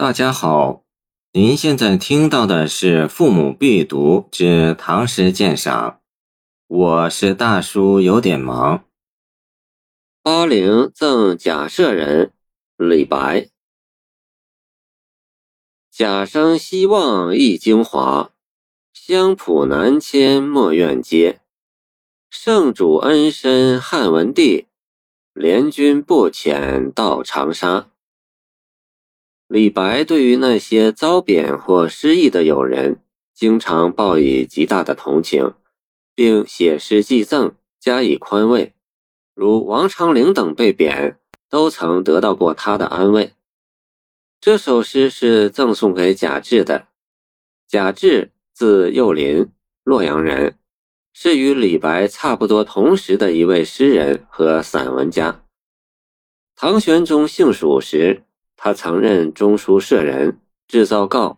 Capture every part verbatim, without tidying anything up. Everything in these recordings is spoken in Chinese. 大家好，您现在听到的是《父母必读之唐诗鉴赏》，我是大叔，有点忙。《巴陵赠贾舍人》李白。贾生西望忆京华，乡浦南迁莫怨嗟。圣主恩深汉文帝，联军不遣到长沙。李白对于那些遭贬或失意的友人，经常抱以极大的同情，并写诗寄赠，加以宽慰。如王昌龄等被贬，都曾得到过他的安慰。这首诗是赠送给贾至的。贾至字幼林，洛阳人，是与李白差不多同时的一位诗人和散文家。唐玄宗幸蜀时，他曾任中书舍人，制造诰，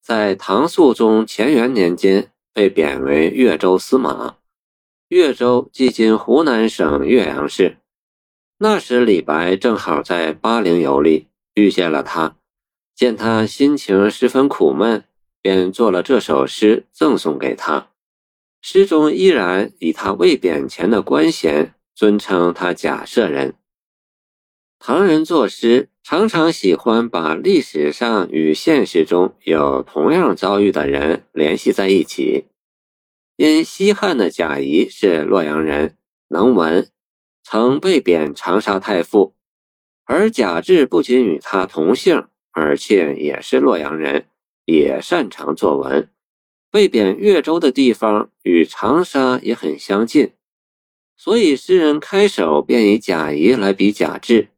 在唐肃宗乾元年间被贬为越州司马。越州即今湖南省岳阳市。那时李白正好在巴陵游历，遇见了他，见他心情十分苦闷，便做了这首诗赠送给他。诗中依然以他未贬前的官衔尊称他贾舍人。唐人作诗常常喜欢把历史上与现实中有同样遭遇的人联系在一起。因西汉的贾谊是洛阳人，能文，曾被贬长沙太傅，而贾至不仅与他同姓，而且也是洛阳人，也擅长作文。被贬越州的地方与长沙也很相近，所以诗人开首便以贾谊来比贾至。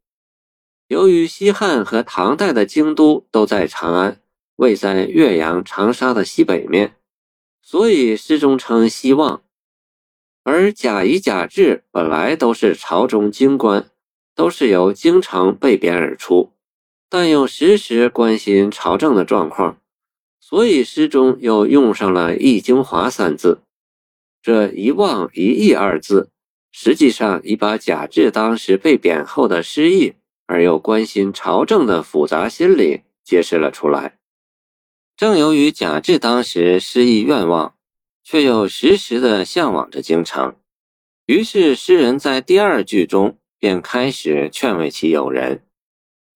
由于西汉和唐代的京都都在长安，位在岳阳、长沙的西北面，所以诗中称西望。而贾谊、贾至本来都是朝中京官，都是由京城被贬而出，但又时时关心朝政的状况，所以诗中又用上了忆京华三字。这一望一忆二字，实际上已把贾至当时被贬后的失意而又关心朝政的复杂心理揭示了出来。正由于贾至当时失意愿望，却又时时的向往着京城，于是诗人在第二句中便开始劝慰其友人，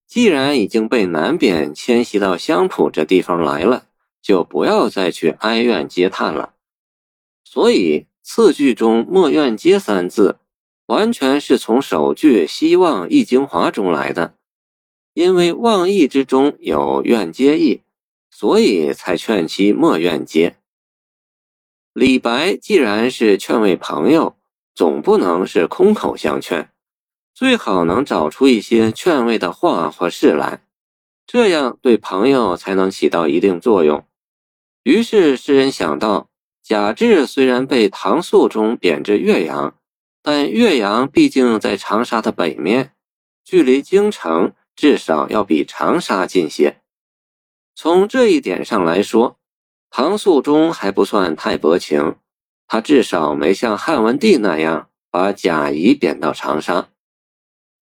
既然已经被南贬迁徙到乡浦这地方来了，就不要再去哀怨嗟叹了。所以次句中莫怨嗟三字完全是从首句西望忆京华中来的，因为望忆之中有怨嗟意，所以才劝其莫怨嗟。李白既然是劝慰朋友，总不能是空口相劝，最好能找出一些劝慰的话或事来，这样对朋友才能起到一定作用。于是诗人想到，贾至虽然被唐肃宗贬至岳阳，但岳阳毕竟在长沙的北面，距离京城至少要比长沙近些。从这一点上来说，唐肃宗还不算太薄情，他至少没像汉文帝那样把贾谊贬到长沙。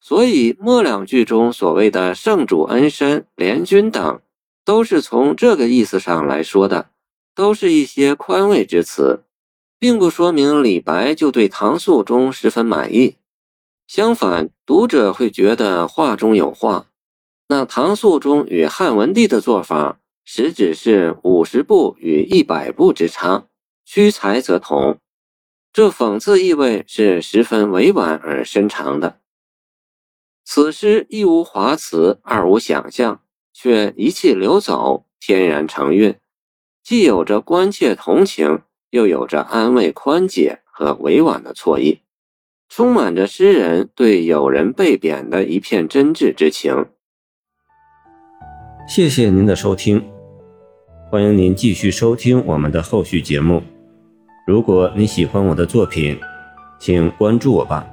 所以末两句中所谓的圣主恩深、联军等，都是从这个意思上来说的，都是一些宽慰之词。并不说明李白就对唐肃宗十分满意，相反，读者会觉得话中有话。那唐肃宗与汉文帝的做法，实只是五十步与一百步之差，屈才则同。这讽刺意味是十分委婉而深长的。此诗一无华辞，二无想象，却一气流走，天然成韵，既有着关切同情，又有着安慰宽解和委婉的错意，充满着诗人对友人被贬的一片真挚之情。谢谢您的收听，欢迎您继续收听我们的后续节目。如果你喜欢我的作品，请关注我吧。